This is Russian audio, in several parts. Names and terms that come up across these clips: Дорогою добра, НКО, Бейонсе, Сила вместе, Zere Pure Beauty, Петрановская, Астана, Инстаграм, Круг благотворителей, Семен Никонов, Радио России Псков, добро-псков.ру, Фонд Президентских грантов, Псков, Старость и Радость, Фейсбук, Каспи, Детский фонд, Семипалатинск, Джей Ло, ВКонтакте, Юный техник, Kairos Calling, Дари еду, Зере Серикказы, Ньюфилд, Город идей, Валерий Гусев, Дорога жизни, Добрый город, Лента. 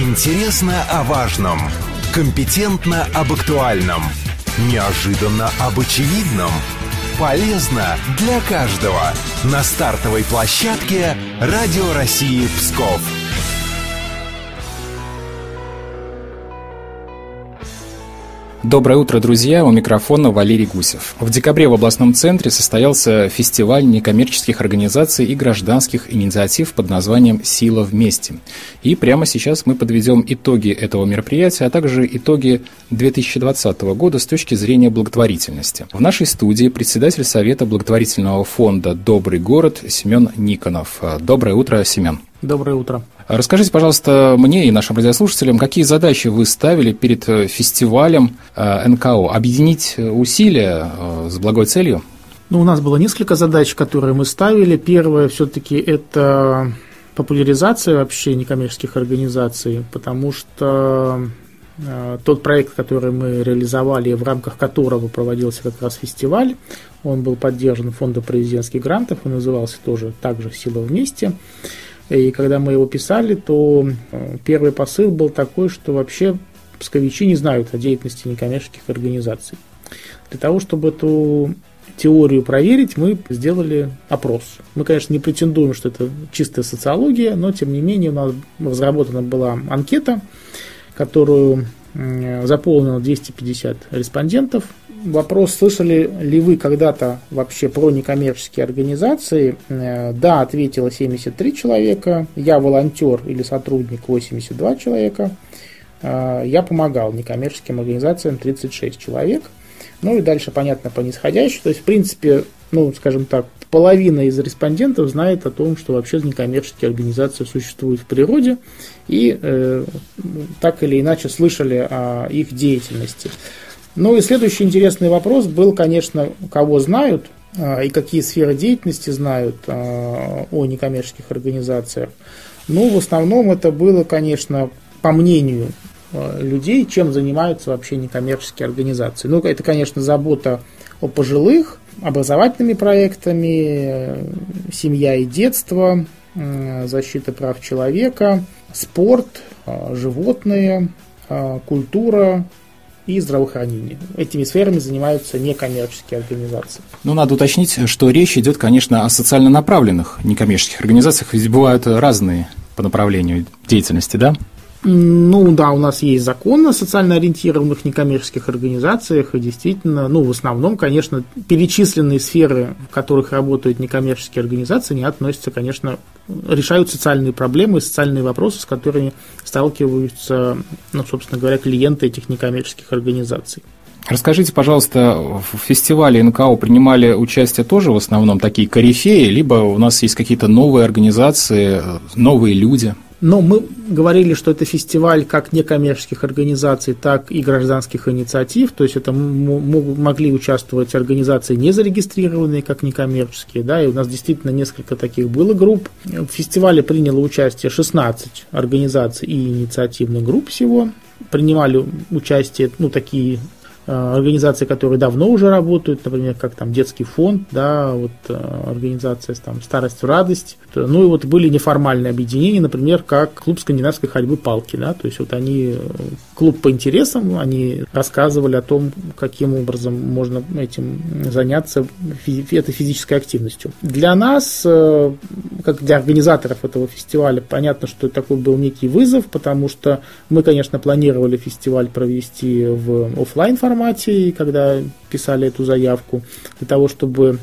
Интересно о важном, компетентно об актуальном, неожиданно об очевидном, полезно для каждого. На стартовой площадке Радио России Псков. Доброе утро, друзья! У микрофона Валерий Гусев. В декабре в областном центре состоялся фестиваль некоммерческих организаций и гражданских инициатив под названием «Сила вместе». И прямо сейчас мы подведем итоги этого мероприятия, а также итоги 2020 года с точки зрения благотворительности. В нашей студии председатель Совета благотворительного фонда «Добрый город» Семен Никонов. Доброе утро, Семен. Доброе утро. Расскажите, пожалуйста, мне и нашим радиослушателям, какие задачи вы ставили перед фестивалем НКО? Объединить усилия с благой целью? У нас было несколько задач, которые мы ставили. Первое, все-таки, это популяризация вообще некоммерческих организаций, потому что тот проект, который мы реализовали, в рамках которого проводился как раз фестиваль, он был поддержан Фондом Президентских грантов, он назывался тоже также «Сила вместе». И когда мы его писали, то первый посыл был такой, что вообще псковичи не знают о деятельности некоммерческих организаций. Для того, чтобы эту теорию проверить, мы сделали опрос. Мы, конечно, не претендуем, что это чистая социология, но, тем не менее, у нас разработана была анкета, которую заполнило 250 респондентов. Вопрос, слышали ли вы когда-то вообще про некоммерческие организации? Да, ответило 73 человека, я волонтер или сотрудник 82 человека, я помогал некоммерческим организациям 36 человек. Ну и дальше, понятно, по нисходящей. То есть, в принципе, скажем так, половина из респондентов знает о том, что вообще некоммерческие организации существуют в природе и так или иначе слышали о их деятельности. И следующий интересный вопрос был, конечно, кого знают и какие сферы деятельности знают о некоммерческих организациях. В основном это было, конечно, по мнению людей, чем занимаются вообще некоммерческие организации. Это, конечно, забота о пожилых, образовательными проектами, семья и детство, защита прав человека, спорт, животные, культура и здравоохранение. Этими сферами занимаются некоммерческие организации. Надо уточнить, что речь идет, конечно, о социально направленных некоммерческих организациях, ведь бывают разные по направлению деятельности, да? Да, у нас есть закон о социально ориентированных некоммерческих организациях, и действительно, в основном, конечно, перечисленные сферы, в которых работают некоммерческие организации, не относятся, конечно, решают социальные проблемы, социальные вопросы, с которыми сталкиваются, собственно говоря, клиенты этих некоммерческих организаций. Расскажите, пожалуйста, в фестивале НКО принимали участие тоже в основном такие корифеи, либо у нас есть какие-то новые организации, новые люди? Мы говорили, что это фестиваль как некоммерческих организаций, так и гражданских инициатив, то есть это могли участвовать организации, не зарегистрированные как некоммерческие, да, и у нас действительно несколько таких было групп. В фестивале приняло участие 16 организаций и инициативных групп всего, принимали участие, такие организации, которые давно уже работают, например, как там Детский фонд, да, организация там «Старость и Радость». Были неформальные объединения, например, как клуб скандинавской ходьбы «Палки», да, то есть они клуб по интересам, они рассказывали о том, каким образом можно этим заняться, этой физической активностью. Для нас, как для организаторов этого фестиваля, понятно, что такой был некий вызов, потому что мы, конечно, планировали фестиваль провести в офлайн формате, когда писали эту заявку, для того, чтобы,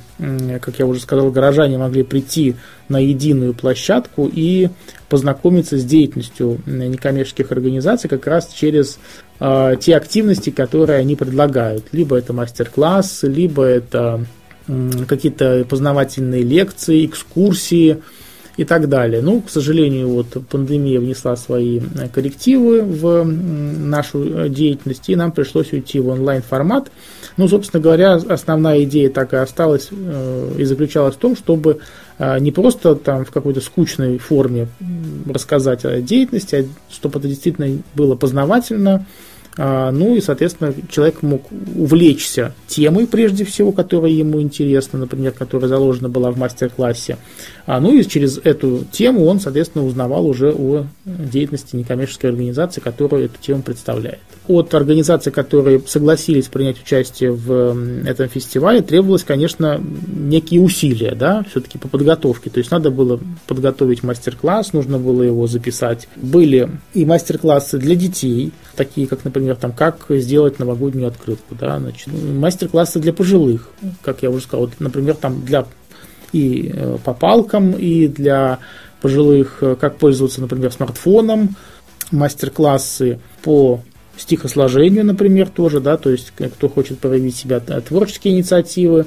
как я уже сказал, горожане могли прийти на единую площадку и познакомиться с деятельностью некоммерческих организаций как раз через те активности, которые они предлагают. Либо это мастер-классы, либо это какие-то познавательные лекции, экскурсии и так далее. К сожалению, пандемия внесла свои коррективы в нашу деятельность, и нам пришлось уйти в онлайн-формат. Собственно говоря, основная идея так и осталась и заключалась в том, чтобы не просто там в какой-то скучной форме рассказать о деятельности, чтобы это действительно было познавательно, Ну и, соответственно, человек мог увлечься темой, прежде всего, которая ему интересна, например, которая заложена была в мастер-классе. Ну и через эту тему он, соответственно, узнавал уже о деятельности некоммерческой организации, которую эту тему представляет. От организаций, которые согласились принять участие в этом фестивале, требовалось, конечно, некие усилия, да, все-таки по подготовке. То есть надо было подготовить мастер-класс, нужно было его записать. Были и мастер-классы для детей, такие как, например, там, как сделать новогоднюю открытку, да, значит, мастер-классы для пожилых, как я уже сказал, вот, например, там для и по палкам, и для пожилых, как пользоваться, например, смартфоном, мастер-классы по стихосложению, например, тоже, да, то есть кто хочет проявить себя творческие инициативы.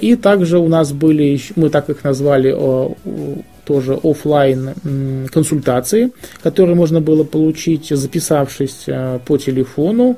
И также у нас были, мы так их назвали, тоже офлайн консультации, которые можно было получить, записавшись по телефону.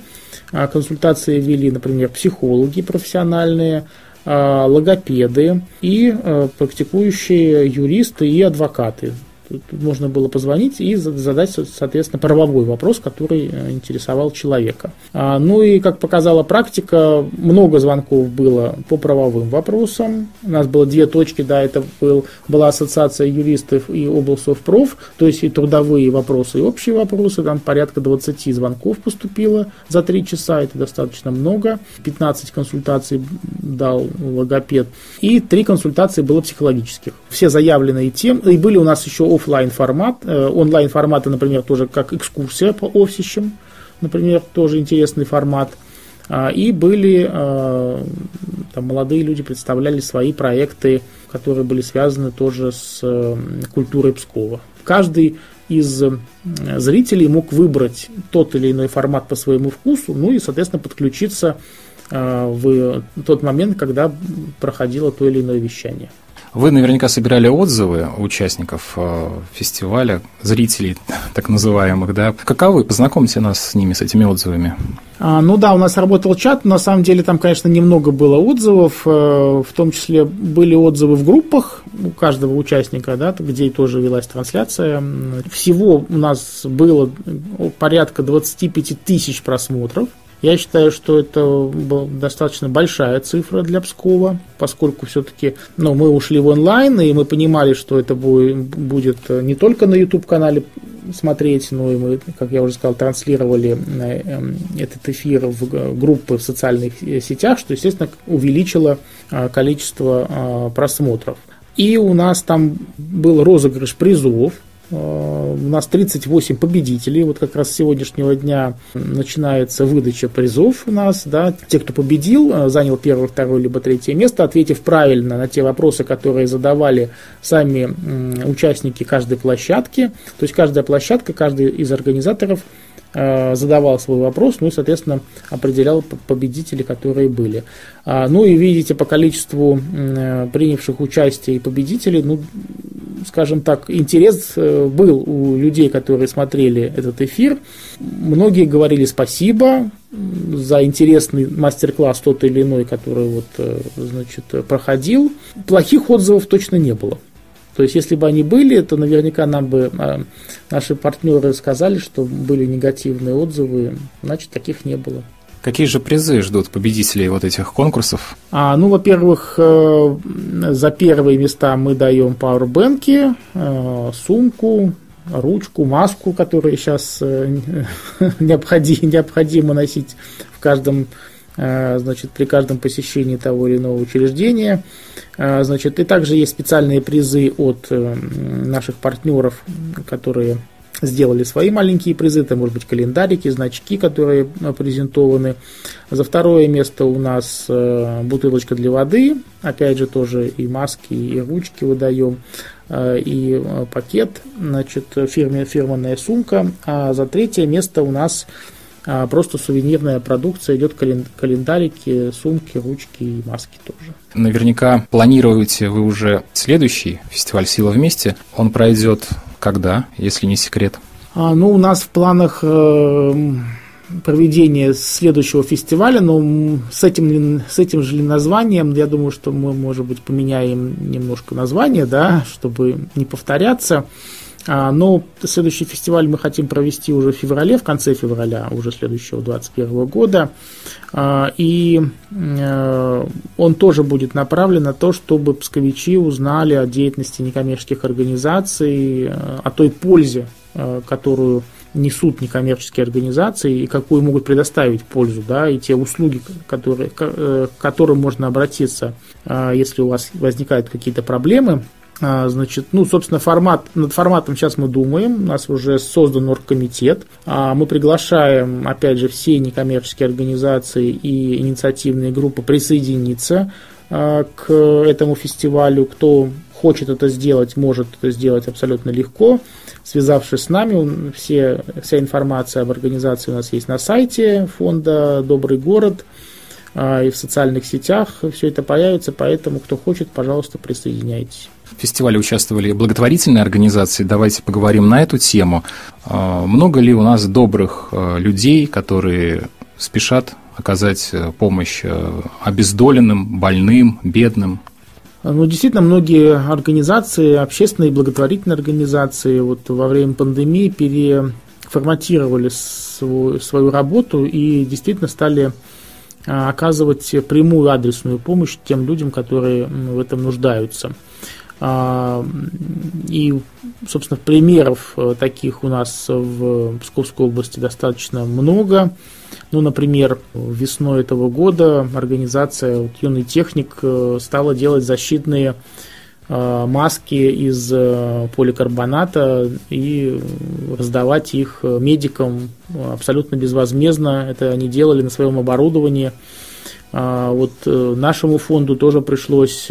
Консультации вели, например, психологи профессиональные, логопеды и практикующие юристы и адвокаты. Тут можно было позвонить и задать, соответственно, правовой вопрос, который интересовал человека. Ну и, как показала практика, много звонков было по правовым вопросам. У нас было две точки, да, это была ассоциация юристов и облсовпроф, то есть и трудовые вопросы, и общие вопросы. Там порядка 20 звонков поступило за 3 часа, это достаточно много. 15 консультаций дал логопед, и 3 консультации было психологических. Все заявленные темы, и были у нас еще офлайн-формат, онлайн-форматы, например, тоже как экскурсия по офисищам, например, тоже интересный формат. И были, там, молодые люди представляли свои проекты, которые были связаны тоже с культурой Пскова. Каждый из зрителей мог выбрать тот или иной формат по своему вкусу, ну и, соответственно, подключиться в тот момент, когда проходило то или иное вещание. Вы наверняка собирали отзывы участников фестиваля, зрителей так называемых, да? Каковы? Познакомьте нас с ними, с этими отзывами. Ну да, у нас работал чат, на самом деле там, конечно, немного было отзывов, в том числе были отзывы в группах у каждого участника, да, где тоже велась трансляция. Всего у нас было порядка 25 тысяч просмотров. Я считаю, что это была достаточно большая цифра для Пскова, поскольку все-таки, ну, мы ушли в онлайн, и мы понимали, что это будет не только на YouTube-канале смотреть, но и мы, как я уже сказал, транслировали этот эфир в группы в социальных сетях, что, естественно, увеличило количество просмотров. И у нас там был розыгрыш призов. У нас 38 победителей, вот как раз с сегодняшнего дня начинается выдача призов у нас, да. Те, кто победил, занял первое, второе, либо третье место, ответив правильно на те вопросы, которые задавали сами участники каждой площадки, то есть каждая площадка, каждый из организаторов задавал свой вопрос, ну и, соответственно, определял победителей, которые были. Ну и видите, по количеству принявших участие и победителей, ну, скажем так, интерес был у людей, которые смотрели этот эфир. Многие говорили спасибо за интересный мастер-класс тот или иной, который вот, значит, проходил. Плохих отзывов точно не было. То есть, если бы они были, то наверняка нам бы наши партнеры сказали, что были негативные отзывы, значит, таких не было. Какие же призы ждут победителей вот этих конкурсов? Ну, во-первых, за первые места мы даем пауэрбэнки, сумку, ручку, маску, которую сейчас необходимо носить в каждом, значит, при каждом посещении того или иного учреждения. Значит, и также есть специальные призы от наших партнеров, которые сделали свои маленькие призы. Это, может быть, календарики, значки, которые презентованы. За второе место у нас бутылочка для воды. Опять же, тоже и маски, и ручки выдаем, и пакет, значит, фирменная сумка. А за третье место у нас просто сувенирная продукция, идет календарики, сумки, ручки и маски тоже. Наверняка планируете вы уже следующий фестиваль «Сила вместе». Он пройдет когда, если не секрет? Ну, у нас в планах проведение следующего фестиваля, но с этим же названием, я думаю, что мы, может быть, поменяем немножко название, да, чтобы не повторяться. Но следующий фестиваль мы хотим провести уже в феврале, в конце февраля уже следующего 2021 года. И он тоже будет направлен на то, чтобы псковичи узнали о деятельности некоммерческих организаций, о той пользе, которую несут некоммерческие организации и какую могут предоставить пользу, да, и те услуги, к которым можно обратиться, если у вас возникают какие-то проблемы. Значит, собственно, над форматом сейчас мы думаем, у нас уже создан оргкомитет, мы приглашаем, опять же, все некоммерческие организации и инициативные группы присоединиться к этому фестивалю. Кто хочет это сделать, может это сделать абсолютно легко, связавшись с нами. Вся информация об организации у нас есть на сайте фонда «Добрый город», и в социальных сетях все это появится, поэтому, кто хочет, пожалуйста, присоединяйтесь. В фестивале участвовали благотворительные организации. Давайте поговорим на эту тему. Много ли у нас добрых людей, которые спешат оказать помощь обездоленным, больным, бедным? Действительно, многие организации, общественные и благотворительные организации, во время пандемии переформатировали свою работу и действительно стали оказывать прямую адресную помощь тем людям, которые в этом нуждаются. И, собственно, примеров таких у нас в Псковской области достаточно много. Например, весной этого года организация «Юный техник» стала делать защитные маски из поликарбоната и раздавать их медикам абсолютно безвозмездно. Это они делали на своем оборудовании. Нашему фонду тоже пришлось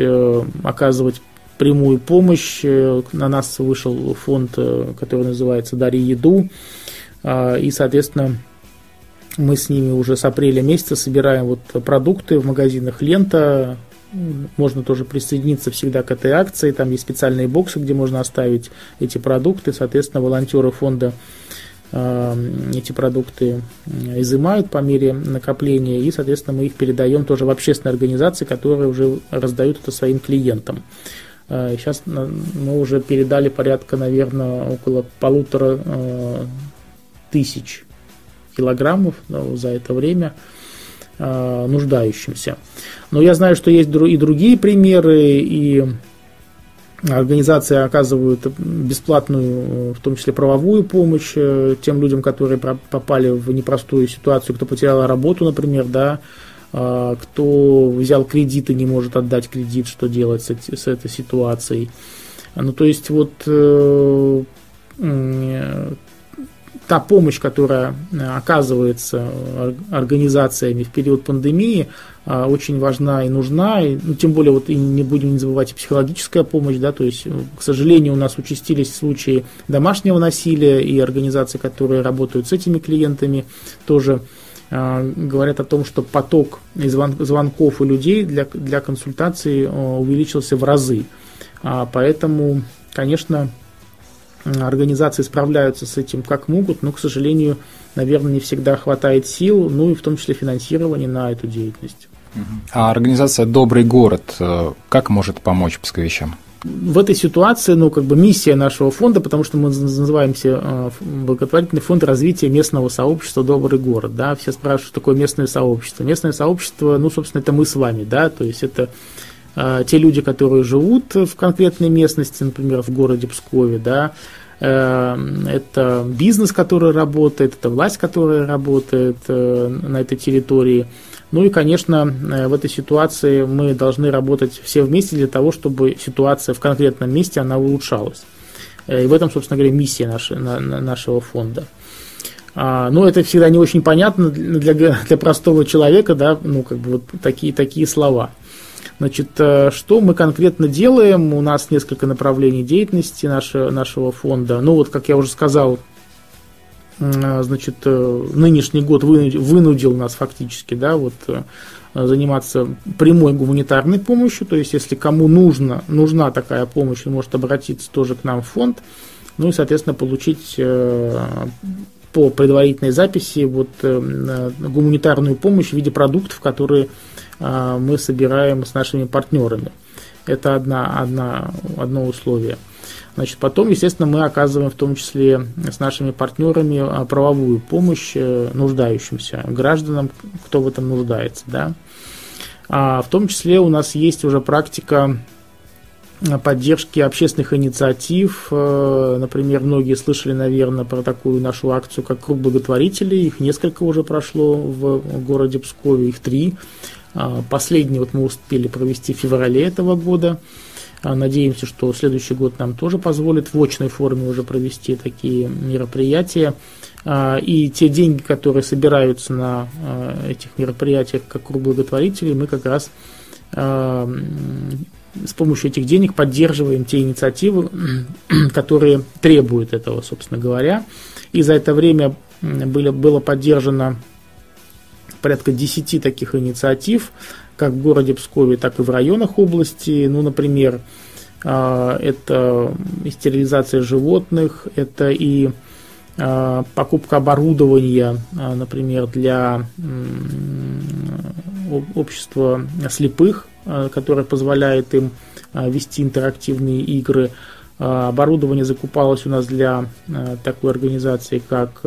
оказывать прямую помощь. На нас вышел фонд, который называется «Дари еду», и, соответственно, мы с ними уже с апреля месяца собираем продукты в магазинах «Лента». Можно тоже присоединиться всегда к этой акции. Там есть специальные боксы, где можно оставить эти продукты. Соответственно, волонтеры фонда эти продукты изымают по мере накопления, и, соответственно, мы их передаем тоже в общественные организации, которые уже раздают это своим клиентам. Сейчас мы уже передали порядка, наверное, около 1500 килограммов за это время нуждающимся. Но я знаю, что есть и другие примеры, и организации оказывают бесплатную, в том числе правовую помощь тем людям, которые попали в непростую ситуацию, кто потерял работу, например, да, кто взял кредит и не может отдать кредит, что делать с этой ситуацией. Та помощь, которая оказывается организациями в период пандемии, очень важна и нужна. Тем более, и не будем забывать и психологическая помощь. Да, то есть, к сожалению, у нас участились случаи домашнего насилия, и организации, которые работают с этими клиентами, тоже говорят о том, что поток звонков у людей для консультации увеличился в разы. Поэтому, конечно, организации справляются с этим как могут, но, к сожалению, наверное, не всегда хватает сил, и в том числе финансирования на эту деятельность. А организация «Добрый город» как может помочь псковичам? В этой ситуации, миссия нашего фонда, потому что мы называемся благотворительный фонд развития местного сообщества «Добрый город». Да? Все спрашивают, что такое местное сообщество. Местное сообщество, собственно, это мы с вами, да, то есть это те люди, которые живут в конкретной местности, например, в городе Пскове, да, это бизнес, который работает, это власть, которая работает на этой территории. И, конечно, в этой ситуации мы должны работать все вместе для того, чтобы ситуация в конкретном месте, она улучшалась. И в этом, собственно говоря, миссия нашего фонда. Это всегда не очень понятно для простого человека, да, такие слова. Значит, что мы конкретно делаем? У нас несколько направлений деятельности нашего фонда. Как я уже сказал, значит, нынешний год вынудил нас фактически, да, заниматься прямой гуманитарной помощью. То есть, если кому нужна такая помощь, он может обратиться тоже к нам в фонд. И, соответственно, получить по предварительной записи гуманитарную помощь в виде продуктов, которые мы собираем с нашими партнерами. Это одно условие. Значит, потом, естественно, мы оказываем в том числе с нашими партнерами правовую помощь нуждающимся гражданам, кто в этом нуждается. Да? В том числе у нас есть уже практика поддержки общественных инициатив. Например, многие слышали, наверное, про такую нашу акцию, как «Круг благотворителей». Их несколько уже прошло в городе Пскове, их 3. Последний вот мы успели провести в феврале этого года. Надеемся, что следующий год нам тоже позволит в очной форме уже провести такие мероприятия. И те деньги, которые собираются на этих мероприятиях как круг благотворителей, мы как раз с помощью этих денег поддерживаем те инициативы, которые требуют этого, собственно говоря. И за это время было поддержано порядка 10 таких инициатив, как в городе Пскове, так и в районах области. Ну, например, это и стерилизация животных, это и покупка оборудования, например, для общества слепых, которое позволяет им вести интерактивные игры. Оборудование закупалось у нас для такой организации, как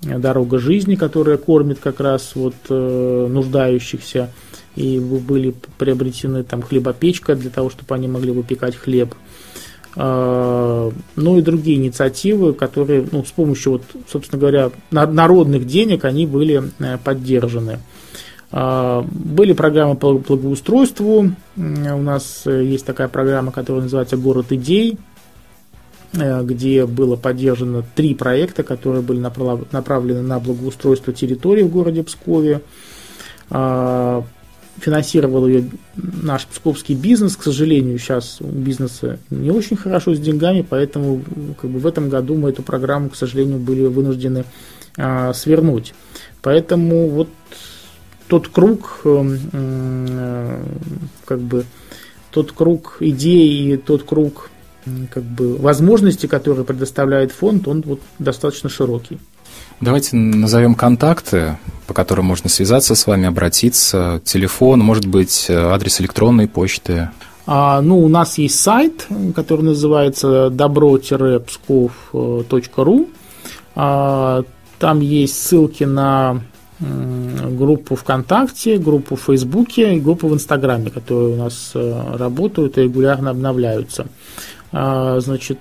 «Дорога жизни», которая кормит как раз вот нуждающихся. И были приобретены там хлебопечка для того, чтобы они могли выпекать хлеб. Ну и другие инициативы, которые с помощью, собственно говоря, народных денег они были поддержаны. Были программы по благоустройству. У нас есть такая программа, которая называется «Город идей», где было поддержано 3 проекта, которые были направлены на благоустройство территории в городе Пскове. Финансировал ее наш псковский бизнес. К сожалению, сейчас у бизнеса не очень хорошо с деньгами, поэтому в этом году мы эту программу, к сожалению, были вынуждены свернуть. Поэтому вот тот круг, тот круг идей и тот круг возможностей, которые предоставляет фонд, он достаточно широкий. Давайте назовем контакты, по которым можно связаться с вами, обратиться, телефон, может быть, адрес электронной почты. У нас есть сайт, который называется добро-псков.ру. Там есть ссылки на группу ВКонтакте, группу в Фейсбуке и группу в Инстаграме, которые у нас работают и регулярно обновляются. Значит,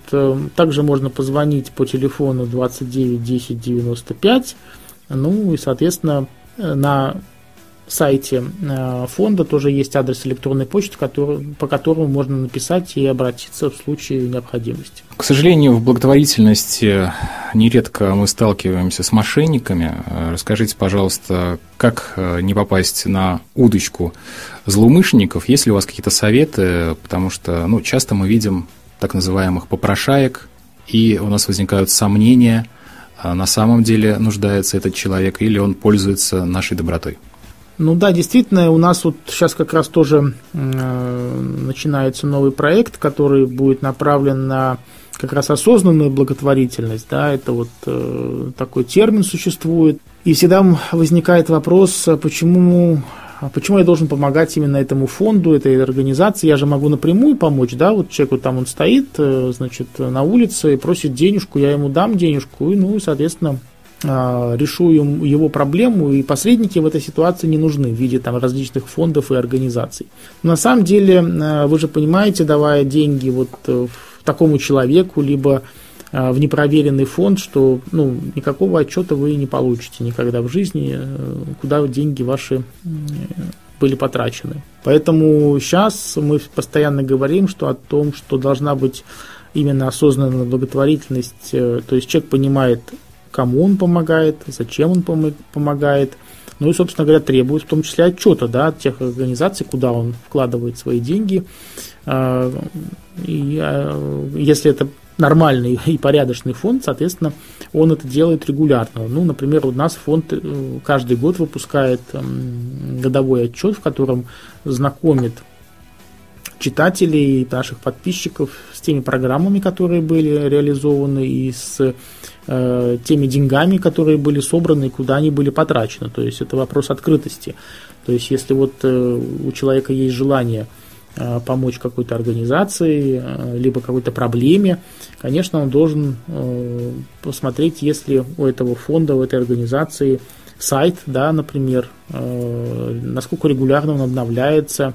также можно позвонить по телефону 29 10 95. Ну и, соответственно, на сайте фонда тоже есть адрес электронной почты, по которому можно написать и обратиться в случае необходимости. К сожалению, в благотворительности нередко мы сталкиваемся с мошенниками. Расскажите, пожалуйста, как не попасть на удочку злоумышленников? Есть ли у вас какие-то советы? Потому что часто мы видим так называемых попрошаек, и у нас возникают сомнения, на самом деле нуждается этот человек или он пользуется нашей добротой. Ну да, действительно, у нас сейчас как раз тоже начинается новый проект, который будет направлен на как раз осознанную благотворительность. Да, это такой термин существует. И всегда возникает вопрос, почему я должен помогать именно этому фонду, этой организации? Я же могу напрямую помочь, да, человеку там он стоит, значит, на улице и просит денежку, я ему дам денежку, и, соответственно, решу его проблему, и посредники в этой ситуации не нужны в виде различных фондов и организаций. Но на самом деле, вы же понимаете, давая деньги такому человеку, либо в непроверенный фонд, что никакого отчета вы не получите никогда в жизни, куда деньги ваши были потрачены. Поэтому сейчас мы постоянно говорим о том, что должна быть именно осознанная благотворительность, то есть человек понимает, кому он помогает, зачем он помогает, и, собственно говоря, требует в том числе отчета, да, от тех организаций, куда он вкладывает свои деньги. И если это нормальный и порядочный фонд, соответственно, он это делает регулярно. Например, у нас фонд каждый год выпускает годовой отчет, в котором знакомит читателей и наших подписчиков с теми программами, которые были реализованы, и с теми деньгами, которые были собраны и куда они были потрачены. То есть это вопрос открытости. То есть если у человека есть желание помочь какой-то организации, либо какой-то проблеме, конечно, он должен посмотреть, если у этого фонда, у этой организации сайт, да, например, насколько регулярно он обновляется,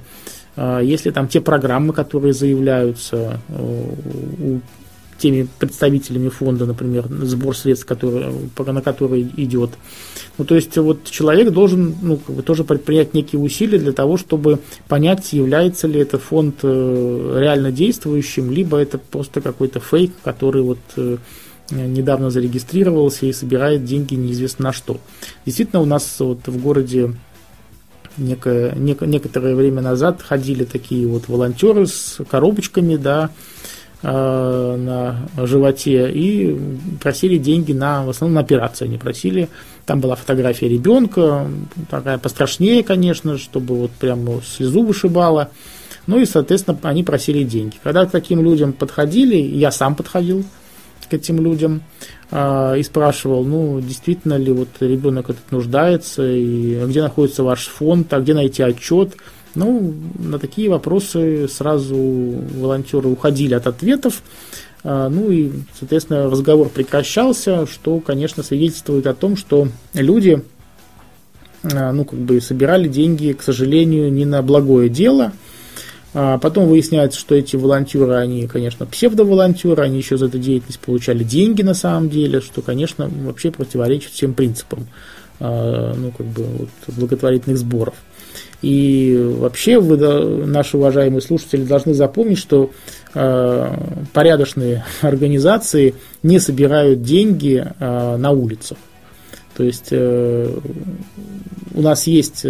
если там те программы, которые заявляются у теми представителями фонда, например, сбор средств, на который идет. Ну, то есть, вот человек должен тоже предпринять некие усилия для того, чтобы понять, является ли этот фонд реально действующим, либо это просто какой-то фейк, который недавно зарегистрировался и собирает деньги неизвестно на что. Действительно, у нас в городе некоторое время назад ходили такие волонтеры с коробочками, да, на животе, и просили деньги в основном на операции они просили. Там была фотография ребенка, такая пострашнее, конечно, чтобы прям слезу вышибала. Ну и, соответственно, они просили деньги. Когда к таким людям подходили, я сам подходил к этим людям и спрашивал, действительно ли ребенок этот нуждается, и где находится ваш фонд, а где найти отчет. На такие вопросы сразу волонтеры уходили от ответов, и, соответственно, разговор прекращался, что, конечно, свидетельствует о том, что люди, собирали деньги, к сожалению, не на благое дело. Потом выясняется, что эти волонтеры, они, конечно, псевдоволонтеры, они еще за эту деятельность получали деньги на самом деле, что, конечно, вообще противоречит всем принципам благотворительных сборов. И вообще вы, наши уважаемые слушатели, должны запомнить, что порядочные организации не собирают деньги на улицах. То есть у нас есть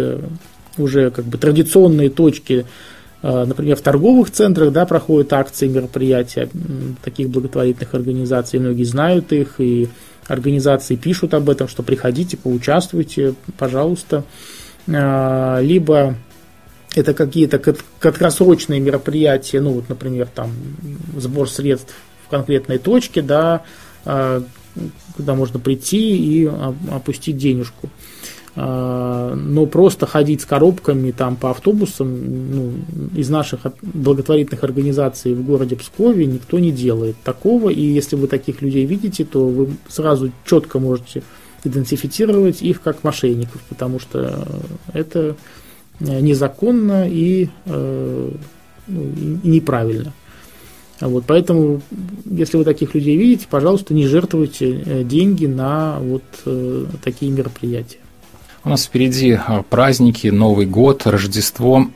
уже традиционные точки, например, в торговых центрах, да, проходят акции, мероприятия таких благотворительных организаций, многие знают их, и организации пишут об этом, что приходите, поучаствуйте, пожалуйста. Либо это какие-то краткосрочные мероприятия, например, там сбор средств в конкретной точке, да, куда можно прийти и опустить денежку. Но просто ходить с коробками там по автобусам из наших благотворительных организаций в городе Пскове никто не делает такого, и если вы таких людей видите, то вы сразу четко можете идентифицировать их как мошенников, потому что это незаконно и неправильно. Поэтому, если вы таких людей видите, пожалуйста, не жертвуйте деньги на такие мероприятия. У нас впереди праздники, Новый год, Рождество.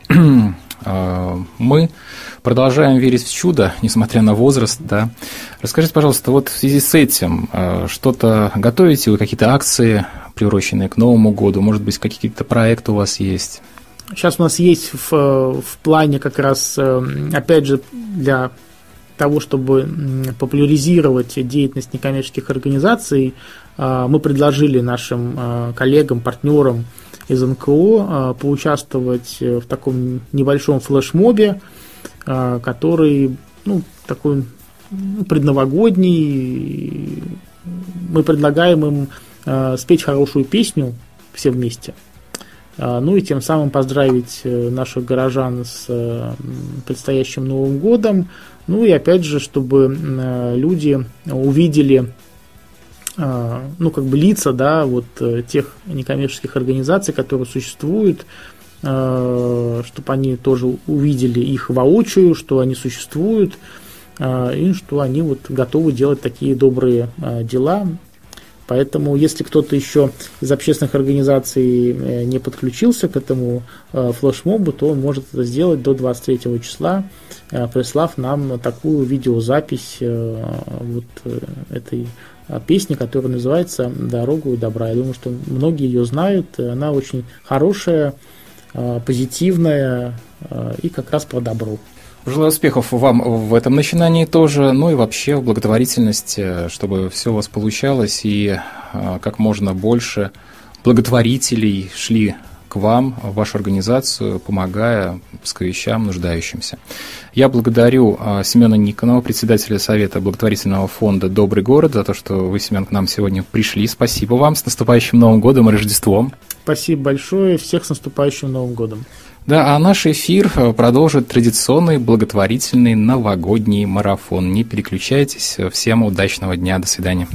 Мы продолжаем верить в чудо, несмотря на возраст, да. Расскажите, пожалуйста, в связи с этим, что-то готовите вы, какие-то акции, приуроченные к Новому году, может быть, какие-то проекты у вас есть? Сейчас у нас есть в плане как раз, опять же, для того, чтобы популяризировать деятельность некоммерческих организаций, мы предложили нашим коллегам, партнерам из НКО поучаствовать в таком небольшом флешмобе, который такой предновогодний. Мы предлагаем им спеть хорошую песню все вместе, и тем самым поздравить наших горожан с предстоящим Новым годом. И опять же, чтобы люди увидели лица, да, тех некоммерческих организаций, которые существуют, чтобы они тоже увидели их воочию, что они существуют, и что они готовы делать такие добрые дела. Поэтому, если кто-то еще из общественных организаций не подключился к этому флешмобу, то он может это сделать до 23 числа, прислав нам такую видеозапись этой песни, которая называется «Дорогою добра». Я думаю, что многие ее знают. Она очень хорошая, позитивная и как раз про добро. Желаю успехов вам в этом начинании тоже, и вообще в благотворительности, чтобы все у вас получалось и как можно больше благотворителей шли к вам, в вашу организацию, помогая псковичам, нуждающимся. Я благодарю Семена Никонова, председателя Совета благотворительного фонда «Добрый город», за то, что вы, Семен, к нам сегодня пришли. Спасибо вам. С наступающим Новым годом и Рождеством. Спасибо большое. Всех с наступающим Новым годом. Да, а наш эфир продолжит традиционный благотворительный новогодний марафон. Не переключайтесь. Всем удачного дня. До свидания.